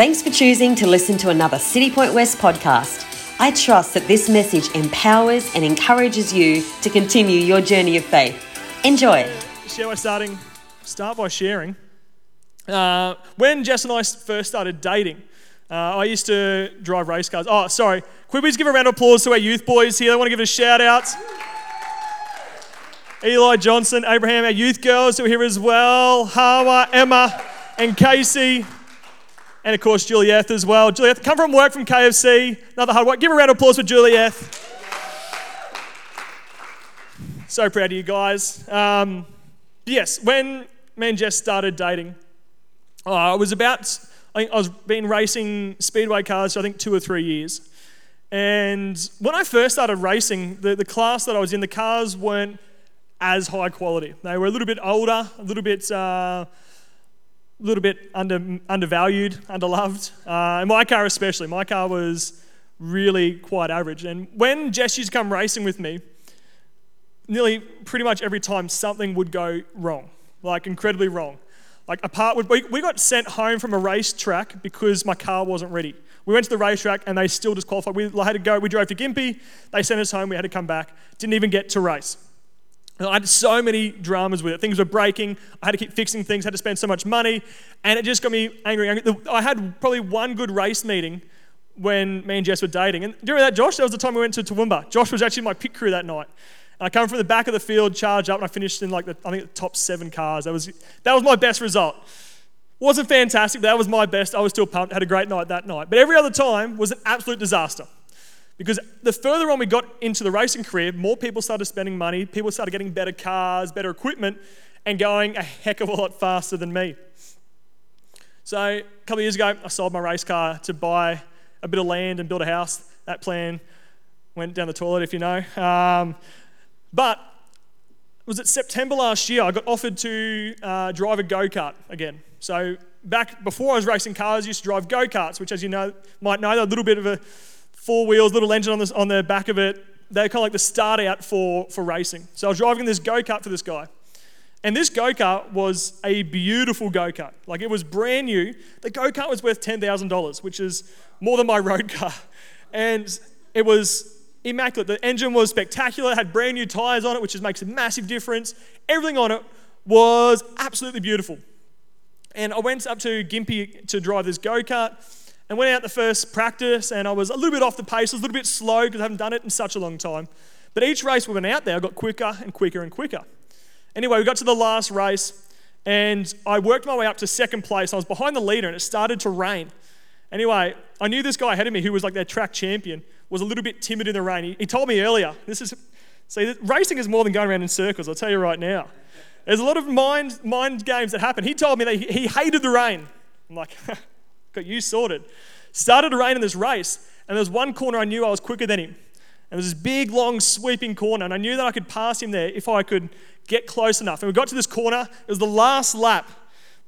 Thanks for choosing to listen to another City Point West podcast. I trust that this message empowers and encourages you to continue your journey of faith. Enjoy. Shall I start by sharing? When Jess and I first started dating, I used to drive race cars. Oh, sorry. Could we just give a round of applause to our youth boys here? They want to give us shout-outs. Eli Johnson, Abraham, our youth girls who are here as well. Hawa, Emma, and Casey. And of course, Juliet as well. Juliet, come from work from KFC. Another hard work. Give a round of applause for Juliet. So proud of you guys. Yes, when me and Jess started dating, I was been racing speedway cars for 2 or 3 years. And when I first started racing, the class that I was in, the cars weren't as high quality. They were a little bit older, a little bit undervalued, underloved. And my car especially. My car was really quite average. And when Jess used to come racing with me, nearly pretty much every time something would go wrong, incredibly wrong. We got sent home from a racetrack because my car wasn't ready. We went to the racetrack and they still disqualified. We drove to Gympie, they sent us home, we had to come back, didn't even get to race. And I had so many dramas with it. Things were breaking, I had to keep fixing things, had to spend so much money, and it just got me angry. I had probably one good race meeting when me and Jess were dating. And during that, Josh, that was the time we went to Toowoomba. Josh was actually my pit crew that night. I come from the back of the field, charged up, and I finished in the top 7 cars. That was my best result. Wasn't fantastic, but that was my best. I was still pumped, had a great night that night. But every other time was an absolute disaster. Because the further on we got into the racing career, more people started spending money, people started getting better cars, better equipment, and going a heck of a lot faster than me. So a couple of years ago, I sold my race car to buy a bit of land and build a house. That plan went down the toilet, if you know. But was it September last year, I got offered to drive a go-kart again. So back before I was racing cars, I used to drive go-karts, which as you might know, they're a little bit of a 4 wheels, little engine on the back of it. They're kind of like the start out for racing. So I was driving this go-kart for this guy. And this go-kart was a beautiful go-kart. It was brand new. The go-kart was worth $10,000, which is more than my road car. And it was immaculate. The engine was spectacular, had brand new tyres on it, which makes a massive difference. Everything on it was absolutely beautiful. And I went up to Gympie to drive this go-kart and went out the first practice, and I was a little bit off the pace, I was a little bit slow because I haven't done it in such a long time. But each race we went out there, I got quicker and quicker and quicker. Anyway, we got to the last race, and I worked my way up to second place. I was behind the leader, and it started to rain. Anyway, I knew this guy ahead of me, who was their track champion, was a little bit timid in the rain. He told me earlier, racing is more than going around in circles, I'll tell you right now. There's a lot of mind games that happen. He told me that he hated the rain. I'm like, got you sorted. Started to rain in this race, and there was one corner I knew I was quicker than him. And there was this big, long, sweeping corner, and I knew that I could pass him there if I could get close enough. And we got to this corner, it was the last lap.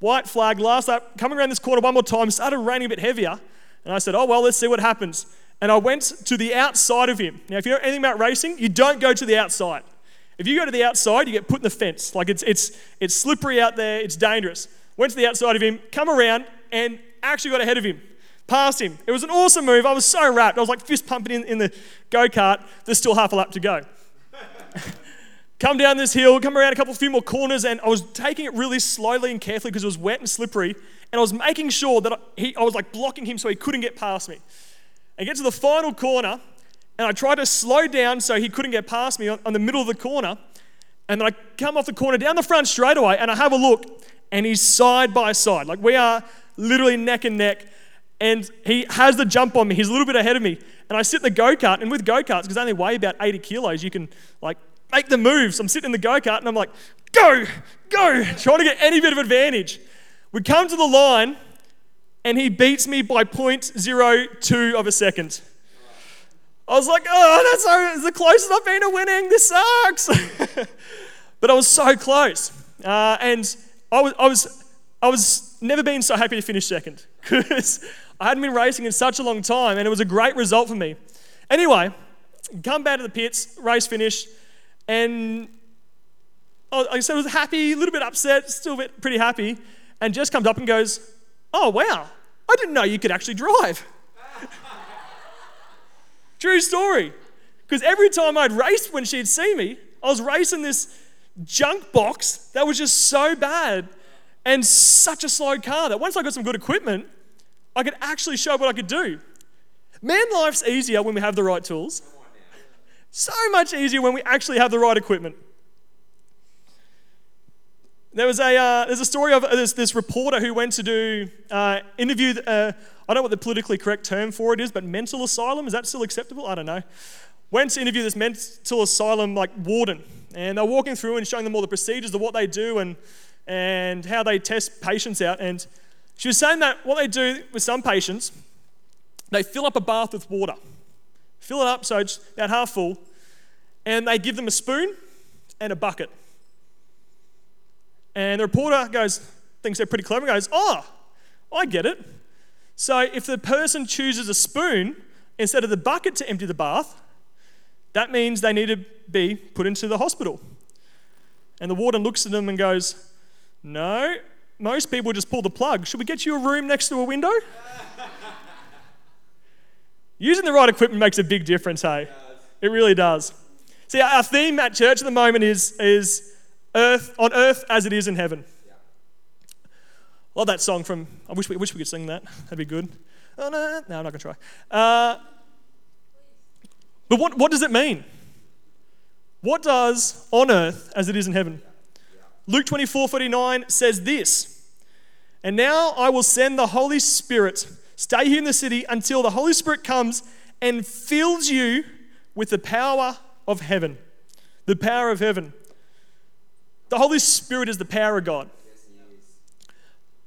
White flag, last lap, coming around this corner one more time, started raining a bit heavier. And I said, oh, well, let's see what happens. And I went to the outside of him. Now, if you know anything about racing, you don't go to the outside. If you go to the outside, you get put in the fence. It's slippery out there, it's dangerous. Went to the outside of him, come around, and actually got ahead of him, passed him. It was an awesome move. I was so wrapped. I was fist pumping in the go-kart. There's still half a lap to go. Come down this hill, come around a few more corners, and I was taking it really slowly and carefully because it was wet and slippery, and I was making sure that I was blocking him so he couldn't get past me. I get to the final corner, and I tried to slow down so he couldn't get past me on the middle of the corner, and then I come off the corner down the front straightaway, and I have a look, and he's side by side. We are literally neck and neck, and he has the jump on me. He's a little bit ahead of me, and I sit in the go-kart, and with go-karts, because they only weigh about 80 kilos, you can, make the moves. I'm sitting in the go-kart and I'm go, trying to get any bit of advantage. We come to the line and he beats me by 0.02 of a second. I was that's the closest I've been to winning. This sucks. But I was so close. And I was never been so happy to finish second because I hadn't been racing in such a long time and it was a great result for me. Anyway, come back to the pits, race finish. And I said I was happy, a little bit upset, still a bit pretty happy, and Jess comes up and goes, oh wow, I I didn't know you could actually drive. True story. Because every time I'd race when she'd see me, I was racing this junk box that was just so bad and such a slow car that once I got some good equipment, I could actually show what I could do. Man, life's easier when we have the right tools. So much easier when we actually have the right equipment. There was there's a story of this reporter who went to do interview. I don't know what the politically correct term for it is, but mental asylum, is that still acceptable? I don't know. Went to interview this mental asylum warden, and they're walking through and showing them all the procedures of what they do and how they test patients out. And she was saying that what they do with some patients, they fill up a bath with water, fill it up so it's about half full, and they give them a spoon and a bucket. And the reporter thinks they're pretty clever, and goes, "Oh, I get it. So if the person chooses a spoon instead of the bucket to empty the bath, that means they need to be put into the hospital." And the warden looks at them and goes, "No, most people just pull the plug. Should we get you a room next to a window?" Using the right equipment makes a big difference, hey? It really does. See, our theme at church at the moment is Earth on earth as it is in heaven. Yeah. Love that song from. I wish we could sing that. That'd be good. Oh, no, I'm not gonna try. But what does it mean? What does on earth as it is in heaven? Yeah. Yeah. Luke 24:49 says this. "And now I will send the Holy Spirit. Stay here in the city until the Holy Spirit comes and fills you with the power of heaven." The power of heaven. The Holy Spirit is the power of God. Yes, he is.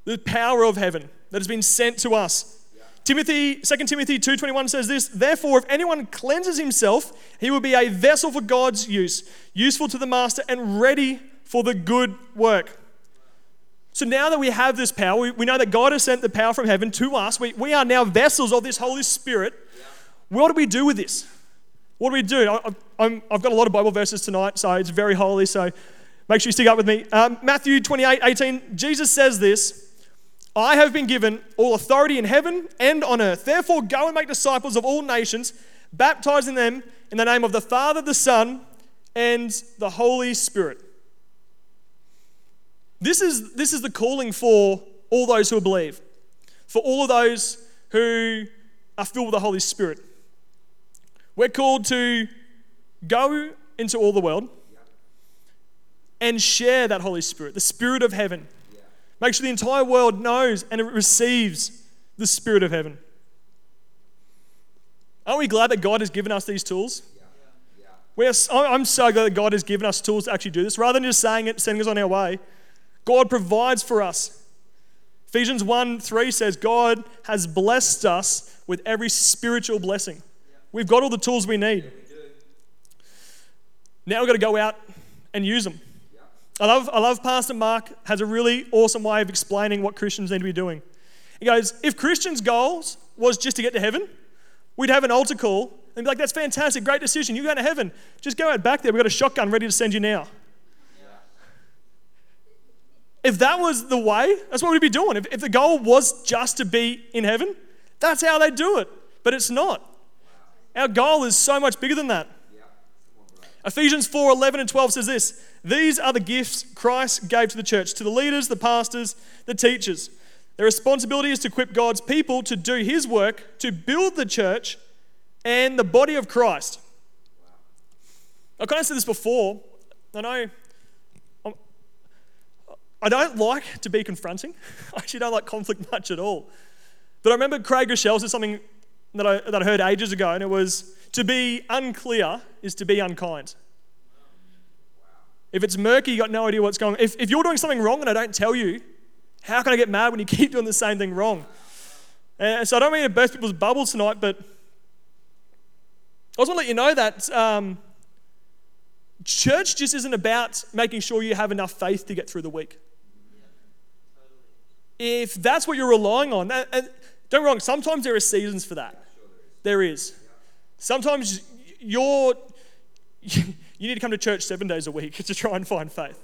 The power of heaven that has been sent to us. Yeah. 2 Timothy 2:21 says this, "Therefore, if anyone cleanses himself, he will be a vessel for God's use, useful to the master and ready for the good work." So now that we have this power, we know that God has sent the power from heaven to us. We are now vessels of this Holy Spirit. Yeah. What do we do with this? What do we do? I've got a lot of Bible verses tonight, so it's very holy, so make sure you stick up with me. Matthew 28:18, Jesus says this, "I have been given all authority in heaven and on earth. Therefore, go and make disciples of all nations, baptizing them in the name of the Father, the Son, and the Holy Spirit." This is the calling for all those who believe, for all of those who are filled with the Holy Spirit. We're called to go into all the world and share that Holy Spirit, the Spirit of heaven. Yeah. Make sure the entire world knows and it receives the Spirit of heaven. Aren't we glad that God has given us these tools? Yeah. Yeah. I'm so glad that God has given us tools to actually do this. Rather than just saying it, sending us on our way, God provides for us. Ephesians 1:3 says, "God has blessed us with every spiritual blessing." Yeah. We've got all the tools we need. Yeah, we do. Now we've got to go out and use them. I love Pastor Mark has a really awesome way of explaining what Christians need to be doing. He goes, if Christians' goals was just to get to heaven, we'd have an altar call and be like, "That's fantastic, great decision, you're going to heaven. Just go out back there, we've got a shotgun ready to send you now." Yeah. If that was the way, that's what we'd be doing. If the goal was just to be in heaven, that's how they do it. But it's not. Wow. Our goal is so much bigger than that. Ephesians 4:11-12 says this, "These are the gifts Christ gave to the church, to the leaders, the pastors, the teachers. Their responsibility is to equip God's people to do his work, to build the church and the body of Christ." Wow. I kind of said this before. I know I don't like to be confronting. I actually don't like conflict much at all. But I remember Craig Groeschel said something that I heard ages ago, and it was, "To be unclear is to be unkind." Wow. If it's murky, you got no idea what's going on. If you're doing something wrong and I don't tell you, how can I get mad when you keep doing the same thing wrong? So I don't mean to burst people's bubbles tonight, but I just want to let you know that church just isn't about making sure you have enough faith to get through the week. Yeah, totally. If that's what you're relying on, and don't get me wrong, sometimes there are seasons for that. Yeah, sure there is. There is. Sometimes you need to come to church 7 days a week to try and find faith.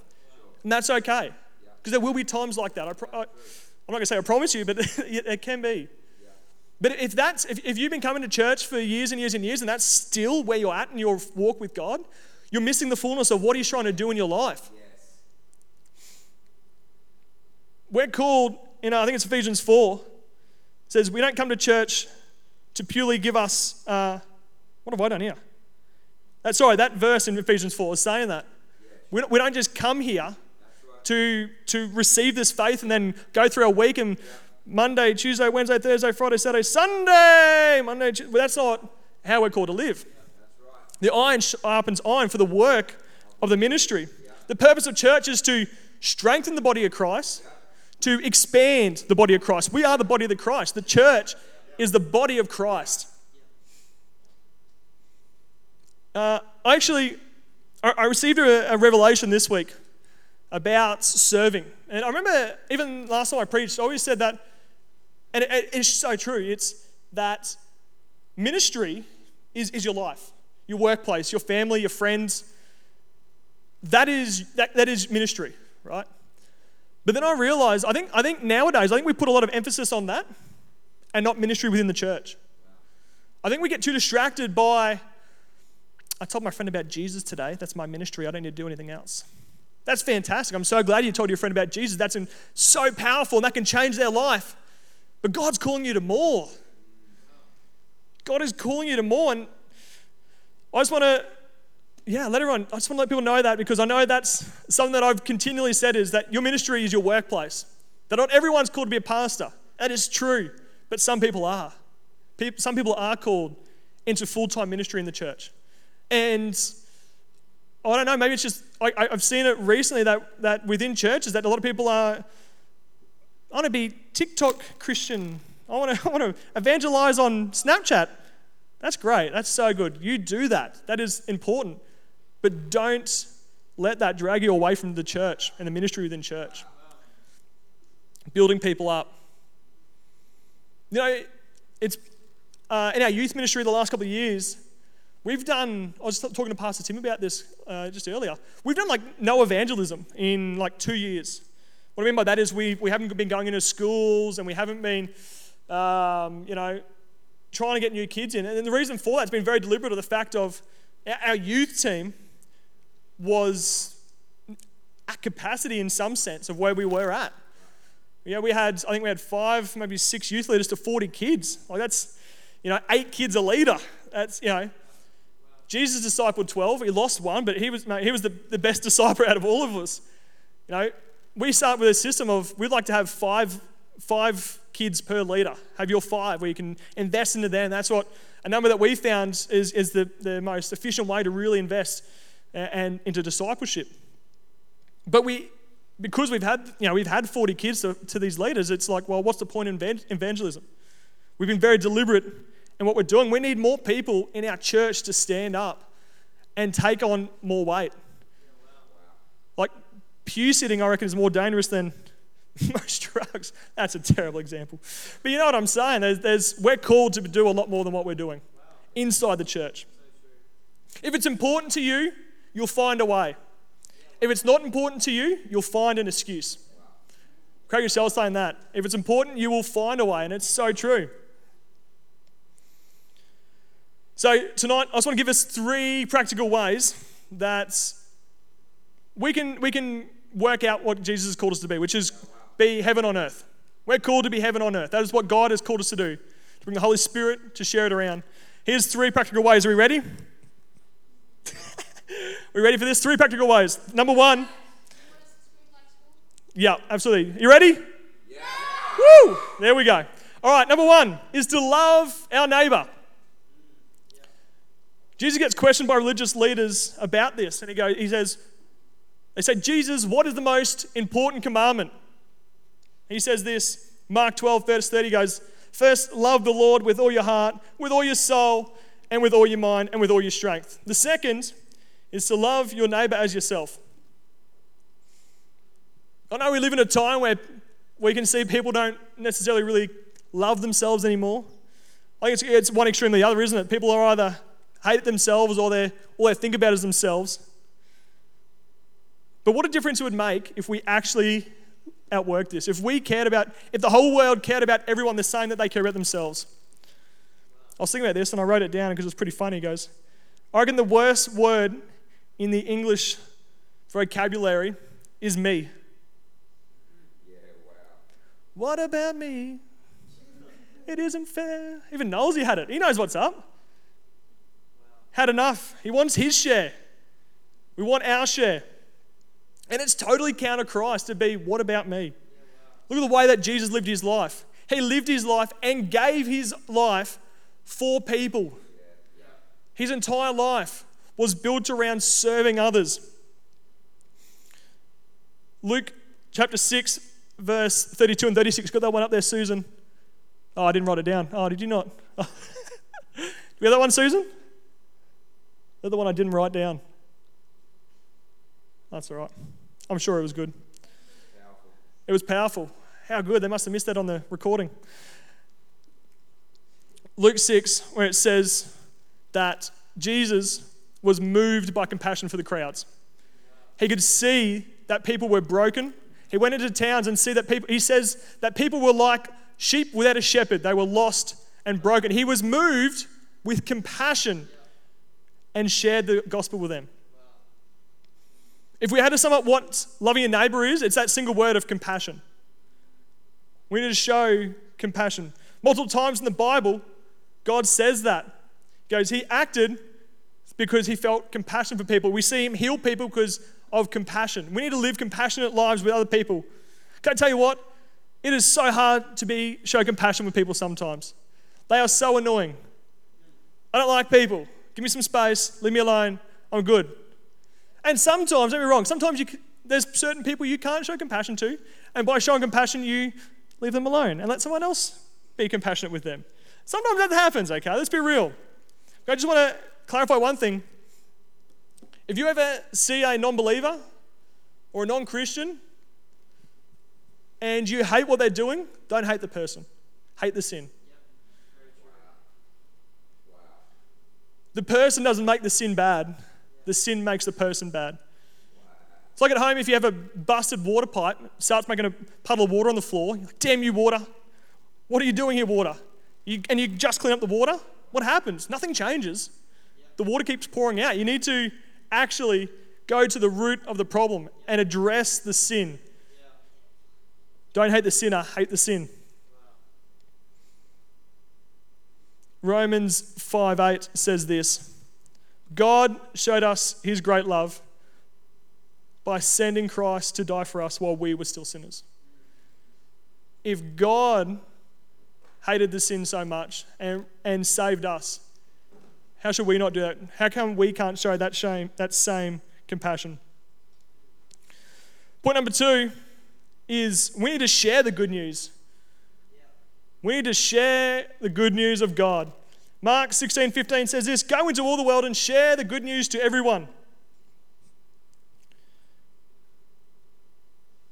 And that's okay. Because there will be times like that. I I'm not going to say I promise you, but it can be. Yeah. But if you've been coming to church for years and years and years, and that's still where you're at in your walk with God, you're missing the fullness of what He's trying to do in your life. Yes. We're called, I think it's Ephesians 4, it says we don't come to church to purely give us, what have I done here? That verse in Ephesians 4 is saying that. Yes. We don't just come here to receive this faith and then go through our week and Monday, Tuesday, Wednesday, Thursday, Friday, Saturday, Sunday, Monday, Tuesday. Well, that's not how we're called to live. Yeah, that's right. The iron sharpens iron for the work of the ministry. Yeah. The purpose of church is to strengthen the body of Christ, to expand the body of Christ. We are the body of the Christ. The church is the body of Christ. I received a revelation this week about serving. And I remember even last time I preached, I always said that, and it's so true, it's that ministry is your life, your workplace, your family, your friends. That is ministry, right? But then I realized, I think nowadays, we put a lot of emphasis on that and not ministry within the church. I think we get too distracted by, I told my friend about Jesus today, that's my ministry, I don't need to do anything else. That's fantastic. I'm so glad you told your friend about Jesus. That's so powerful, and that can change their life. But God's calling you to more. God is calling you to more. And I just want to, I just want to let people know that, because I know that's something that I've continually said, is that your ministry is your workplace. That not everyone's called to be a pastor. That is true. But some people are. Some people are called into full-time ministry in the church. And I don't know, maybe it's just, I've seen it recently that within churches that a lot of people are, I want to be TikTok Christian. I want to evangelize on Snapchat. That's great. That's so good. You do that. That is important. But don't let that drag you away from the church and the ministry within church. Building people up. It's in our youth ministry the last couple of years, we've done, I was talking to Pastor Tim about this just earlier, we've done no evangelism in 2 years. What I mean by that is we haven't been going into schools, and we haven't been, trying to get new kids in. And the reason for that has been very deliberate of the fact of our youth team was at capacity in some sense of where we were at. Yeah, we had 5, maybe 6 youth leaders to 40 kids. That's, 8 kids a leader. That's. Jesus discipled 12. He lost one, but he was the best disciple out of all of us. We start with a system of we'd like to have five kids per leader. Have your 5 where you can invest into them. That's what a number that we found is the most efficient way to really invest and into discipleship. But because we've had 40 kids to these leaders. It's what's the point in evangelism? We've been very deliberate. And what we're doing, we need more people in our church to stand up and take on more weight. Pew sitting, I reckon, is more dangerous than most drugs. That's a terrible example. But you know what I'm saying? We're called to do a lot more than what we're doing inside the church. If it's important to you, you'll find a way. If it's not important to you, you'll find an excuse. Craig Groeschel is saying that. If it's important, you will find a way. And it's so true. So tonight, I just want to give us 3 practical ways that we can work out what Jesus has called us to be, which is be heaven on earth. We're called to be heaven on earth. That is what God has called us to do, to bring the Holy Spirit, to share it around. Here's 3 practical ways. Are we ready? We ready for this? 3 practical ways. Number 1. Yeah, absolutely. You ready? Yeah. Woo! There we go. All right, number 1 is to love our neighbor. Jesus gets questioned by religious leaders about this, and they say, Jesus, what is the most important commandment? And he says this, Mark 12, verse 30 goes, first, love the Lord with all your heart, with all your soul, and with all your mind, and with all your strength. The second is to love your neighbor as yourself. I know we live in a time where we can see people don't necessarily really love themselves anymore. I think it's one extreme or the other, isn't it? People are either hate themselves, or all they think about is themselves. But what a difference it would make if we actually outwork this. If the whole world cared about everyone the same that they care about themselves. I was thinking about this and I wrote it down because it was pretty funny. It goes, I reckon the worst word in the English vocabulary is me. Yeah, wow. What about me? It isn't fair. Even Knowlesy had it. He knows what's up. Wow. Had enough. He wants his share. We want our share. And it's totally counter Christ to be, what about me? Yeah, wow. Look at the way that Jesus lived his life. He lived his life and gave his life for people. Yeah. Yeah. His entire life was built around serving others. Luke chapter 6, verse 32 and 36. Got that one up there, Susan? Oh, I didn't write it down. Oh, did you not? Oh. You got that one, Susan? That's the one I didn't write down. That's all right. I'm sure it was good. Powerful. It was powerful. How good. They must have missed that on the recording. Luke 6, where it says that Jesus was moved by compassion for the crowds. He could see that people were broken. He went into towns and see that people, he says that people were like sheep without a shepherd. They were lost and broken. He was moved with compassion and shared the gospel with them. If we had to sum up what loving your neighbour is, it's that single word of compassion. We need to show compassion. Multiple times in the Bible, God says that. He goes, he acted because he felt compassion for people. We see him heal people because of compassion. We need to live compassionate lives with other people. Can I tell you what? It is so hard to show compassion with people sometimes. They are so annoying. I don't like people. Give me some space. Leave me alone. I'm good. And sometimes, don't be wrong, sometimes there's certain people you can't show compassion to, and by showing compassion, you leave them alone and let someone else be compassionate with them. Sometimes that happens, okay? Let's be real. But I just want to clarify one thing. If you ever see a non-believer or a non-Christian and you hate what they're doing, don't hate the person. Hate the sin. The person doesn't make the sin bad. The sin makes the person bad. It's like at home if you have a busted water pipe, starts making a puddle of water on the floor. You're like, damn you, water. What are you doing here, water? You just clean up the water? What happens? Nothing changes. The water keeps pouring out. You need to actually go to the root of the problem and address the sin. Don't hate the sinner, hate the sin. Romans 5:8 says this. God showed us his great love by sending Christ to die for us while we were still sinners. If God hated the sin so much and saved us, how should we not do that? How come we can't show that same compassion? Point number 2 is we need to share the good news. We need to share the good news of God. Mark 16:15 says this, go into all the world and share the good news to everyone.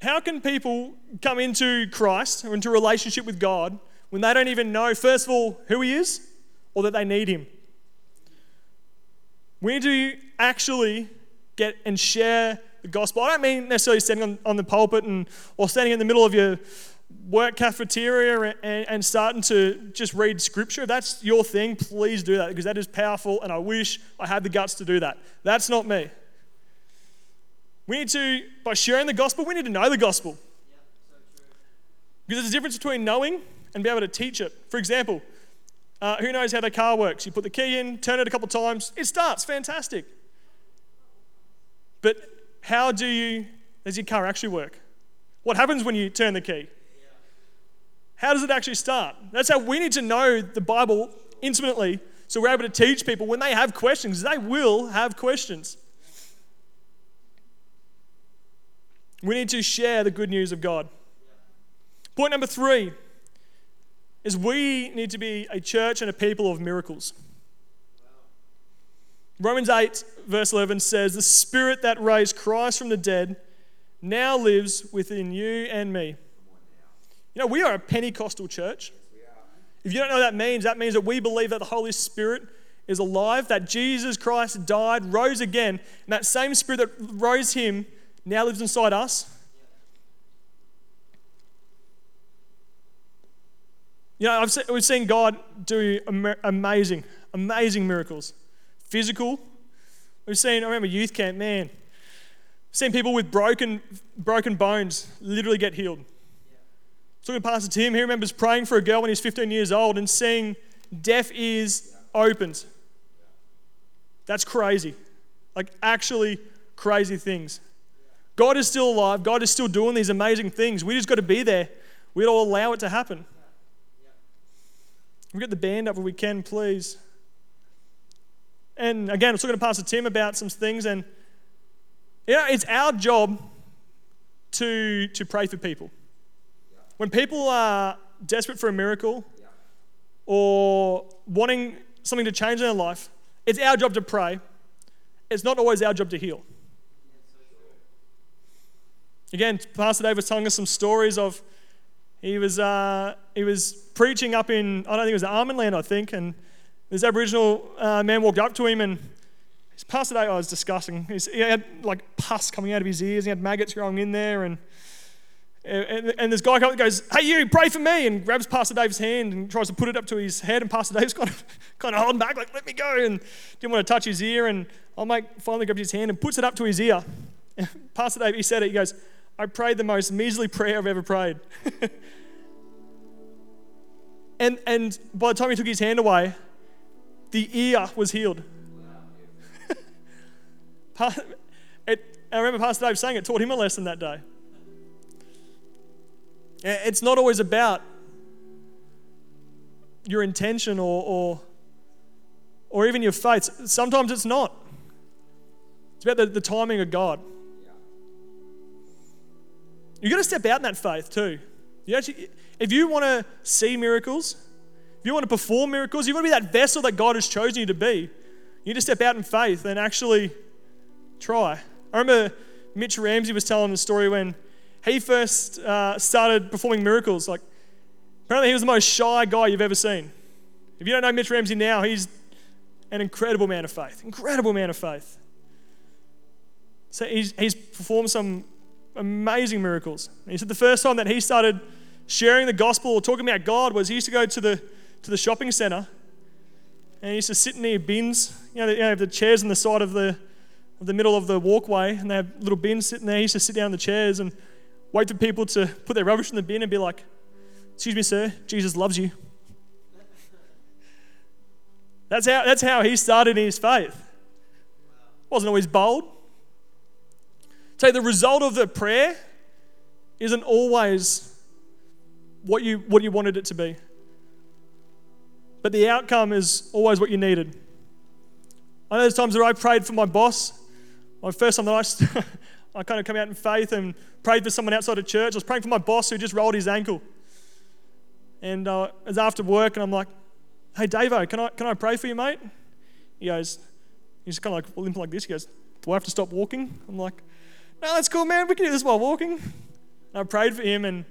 How can people come into Christ or into a relationship with God when they don't even know, first of all, who he is or that they need him? We need to actually get and share the gospel. I don't mean necessarily standing on the pulpit or standing in the middle of your work cafeteria and starting to just read scripture. If that's your thing, please do that because that is powerful and I wish I had the guts to do that. That's not me. We need to, by sharing the gospel, we need to know the gospel. Yeah, so true. Because there's a difference between knowing and being able to teach it. For example, who knows how the car works? You put the key in, turn it a couple of times, it starts, fantastic. But does your car actually work? What happens when you turn the key? How does it actually start? That's how we need to know the Bible intimately so we're able to teach people when they have questions. They will have questions. We need to share the good news of God. Point number 3 is we need to be a church and a people of miracles. Romans 8 verse 11 says, the Spirit that raised Christ from the dead now lives within you and me. You know, we are a Pentecostal church. If you don't know what that means that we believe that the Holy Spirit is alive, that Jesus Christ died, rose again, and that same Spirit that rose him now lives inside us. You know, we've seen God do amazing miracles. Physical. I remember youth camp, man. Seen people with broken bones literally get healed. Talking to Pastor Tim, he remembers praying for a girl when he's 15 years old and seeing deaf ears opened. That's crazy. Like, actually crazy things. God is still alive. God is still doing these amazing things. We just got to be there. We got to allow it to happen. We get the band up if we can, please. And again, I was talking to Pastor Tim about some things, and you know, it's our job to pray for people. Yeah. When people are desperate for a miracle or wanting something to change in their life, it's our job to pray. It's not always our job to heal. Again, Pastor Dave was telling us some stories of he was preaching up in, I don't think it was the Arnhem Land, I think, and this Aboriginal man walked up to him, and his Pastor Dave, was disgusting. He had like pus coming out of his ears, he had maggots growing in there, and this guy goes, "Hey, you, pray for me," and grabs Pastor Dave's hand and tries to put it up to his head, and Pastor Dave's kind of holding back, like, "Let me go," and didn't want to touch his ear, and old mate finally grabs his hand and puts it up to his ear. And Pastor Dave, he said it, he goes, "I prayed the most measly prayer I've ever prayed." and by the time he took his hand away, the ear was healed. I remember Pastor Dave saying it taught him a lesson that day. It's not always about your intention or even your faith. Sometimes it's not. It's about the timing of God. You've got to step out in that faith too. If you want to see miracles, if you want to perform miracles, you've got to be that vessel that God has chosen you to be. You need to step out in faith and actually try. I remember Mitch Ramsey was telling the story when he first started performing miracles. Like, apparently he was the most shy guy you've ever seen. If you don't know Mitch Ramsey now, he's an incredible man of faith. Incredible man of faith. So he's performed some amazing miracles. And he said the first time that he started sharing the gospel or talking about God was he used to go to the shopping centre, and he used to sit near bins. You know, the chairs on the side of the middle of the walkway, and they have little bins sitting there. He used to sit down in the chairs and wait for people to put their rubbish in the bin and be like, "Excuse me, sir, Jesus loves you." That's how he started in his faith. Wasn't always bold. So the result of the prayer isn't always what you wanted it to be, but the outcome is always what you needed. I know there's times that I prayed for my boss. My first time that I kind of came out in faith and prayed for someone outside of church. I was praying for my boss who just rolled his ankle, and it was after work, and I'm like, "Hey, Davo, can I pray for you, mate?" He goes, he's kind of like limping like this. He goes, "Do I have to stop walking?" I'm like, "No, that's cool, man. We can do this while walking." And I prayed for him, and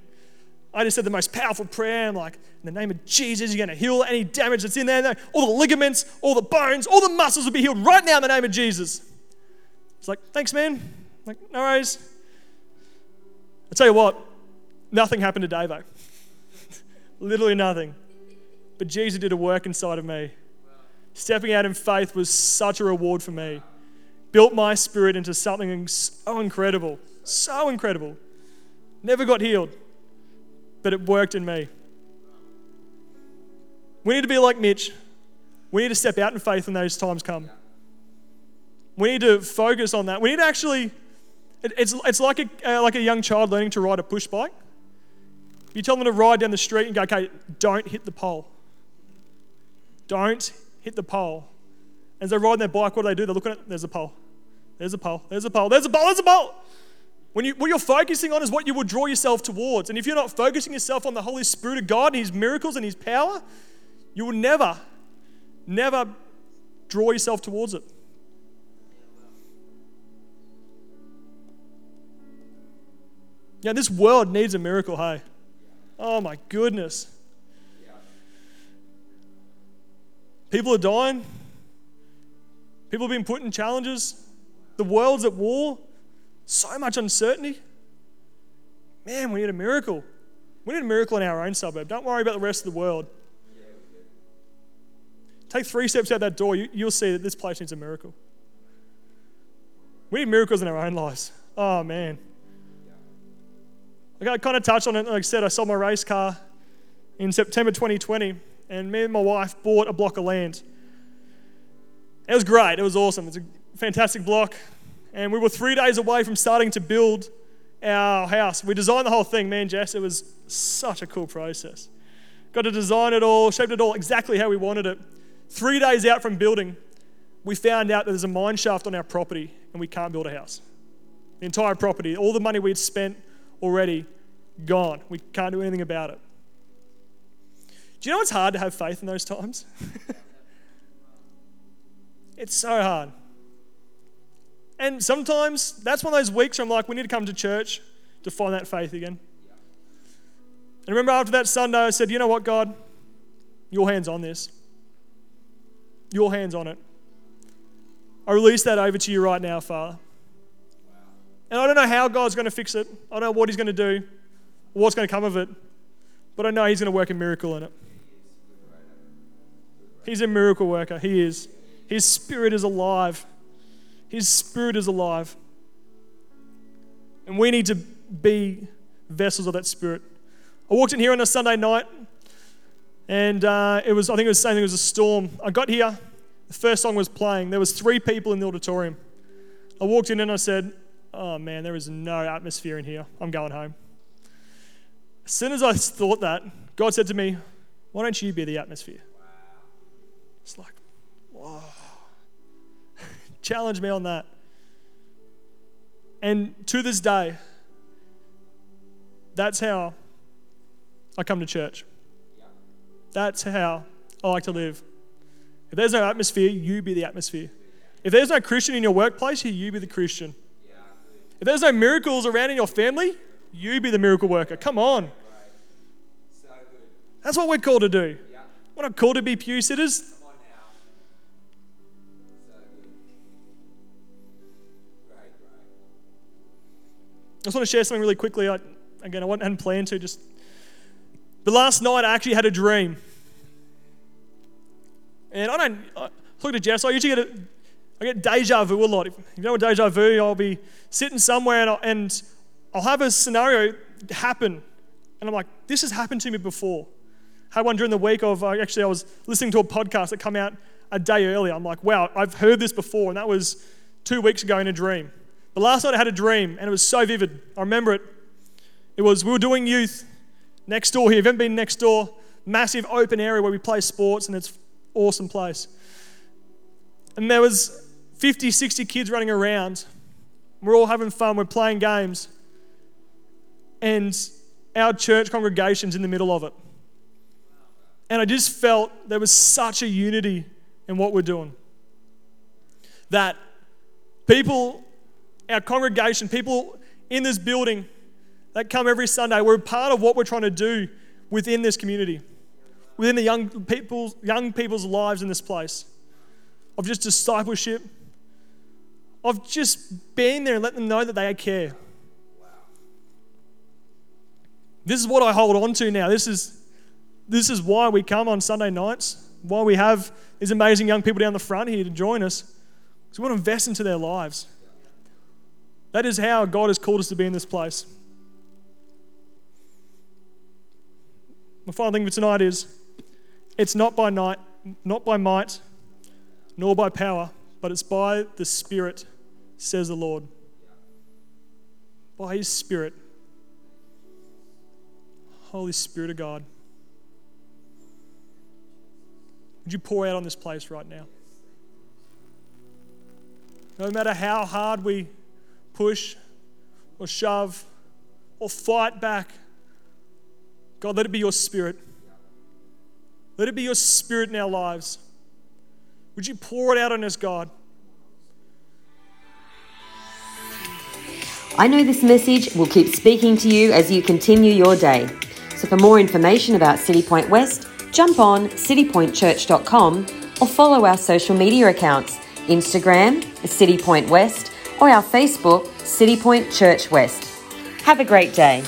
I just said the most powerful prayer. I'm like, "In the name of Jesus, you're going to heal any damage that's in there. All the ligaments, all the bones, all the muscles will be healed right now in the name of Jesus." It's like, "Thanks, man." I'm like, "No worries." I tell you what, nothing happened to Davo. Literally nothing. But Jesus did a work inside of me. Stepping out in faith was such a reward for me. Built my spirit into something so incredible. So incredible. Never got healed, but it worked in me. We need to be like Mitch. We need to step out in faith when those times come. We need to focus on that. We need to actually, it's like a young child learning to ride a push bike. You tell them to ride down the street and go, "Okay, don't hit the pole. Don't hit the pole." As they're riding their bike, what do? They're looking at, "There's a pole. There's a pole. There's a pole. There's a pole. There's a pole." What you're focusing on is what you will draw yourself towards. And if you're not focusing yourself on the Holy Spirit of God and His miracles and His power, you will never draw yourself towards it. Yeah, this world needs a miracle, hey? Oh my goodness. People are dying. People have been put in challenges. The world's at war. So much uncertainty. Man, we need a miracle. We need a miracle in our own suburb. Don't worry about the rest of the world. Take 3 steps out that door, you'll see that this place needs a miracle. We need miracles in our own lives. Oh, man. I kind of touched on it. Like I said, I sold my race car in September 2020, and me and my wife bought a block of land. It was great. It was awesome. It's a fantastic block. And we were 3 days away from starting to build our house. We designed the whole thing, me and Jess. It was such a cool process. Got to design it all, shaped it all exactly how we wanted it. 3 days out from building, we found out that there's a mine shaft on our property and we can't build a house. The entire property, all the money we'd spent already, gone. We can't do anything about it. Do you know it's hard to have faith in those times? It's so hard. And sometimes that's one of those weeks where I'm like, we need to come to church to find that faith again. Yeah. And I remember after that Sunday, I said, you know what, God? Your hand's on this. Your hand's on it. I release that over to you right now, Father. Wow. And I don't know how God's going to fix it. I don't know what he's going to do or what's going to come of it. But I know he's going to work a miracle in it. He's a miracle worker. He is. His spirit is alive. His spirit is alive. And we need to be vessels of that spirit. I walked in here on a Sunday night, and it was a storm. I got here, the first song was playing. There was 3 people in the auditorium. I walked in and I said, oh man, there is no atmosphere in here. I'm going home. As soon as I thought that, God said to me, why don't you be the atmosphere? Wow. It's like, whoa. Challenge me on that. And to this day, that's how I come to church. That's how I like to live. If there's no atmosphere, you be the atmosphere. If there's no Christian in your workplace, you be the Christian. If there's no miracles around in your family, you be the miracle worker. Come on. That's what we're called to do. We're not called to be pew sitters. I just want to share something really quickly. I hadn't planned to. But last night I actually had a dream. And I look at Jess. I usually get deja vu a lot. If you know what deja vu, I'll be sitting somewhere and I'll have a scenario happen, and I'm like, this has happened to me before. I had one during the week I was listening to a podcast that came out a day earlier. I'm like, wow, I've heard this before, and that was 2 weeks ago in a dream. But last night I had a dream, and it was so vivid. I remember it. It was, we were doing youth next door here. If you haven't been next door, massive open area where we play sports, and it's an awesome place. And there was 50, 60 kids running around. We're all having fun. We're playing games. And our church congregation's in the middle of it. And I just felt there was such a unity in what we're doing. That people... our congregation, people in this building that come every Sunday, we're part of what we're trying to do within this community, within the young people's lives in this place, of just discipleship, of just being there and letting them know that they care. Wow. This is what I hold on to now. This is why we come on Sunday nights, why we have these amazing young people down the front here to join us, because we want to invest into their lives. That is how God has called us to be in this place. My final thing for tonight is, it's not by night, not by might, nor by power, but it's by the Spirit, says the Lord. By His Spirit. Holy Spirit of God. Would you pour out on this place right now? No matter how hard we push or shove or fight back, God, let it be your Spirit. Let it be your Spirit in our lives. Would you pour it out on us, God? I know this message will keep speaking to you as you continue your day. So for more information about City Point West, jump on citypointchurch.com or follow our social media accounts, Instagram, City Point West, or our Facebook, City Point Church West. Have a great day.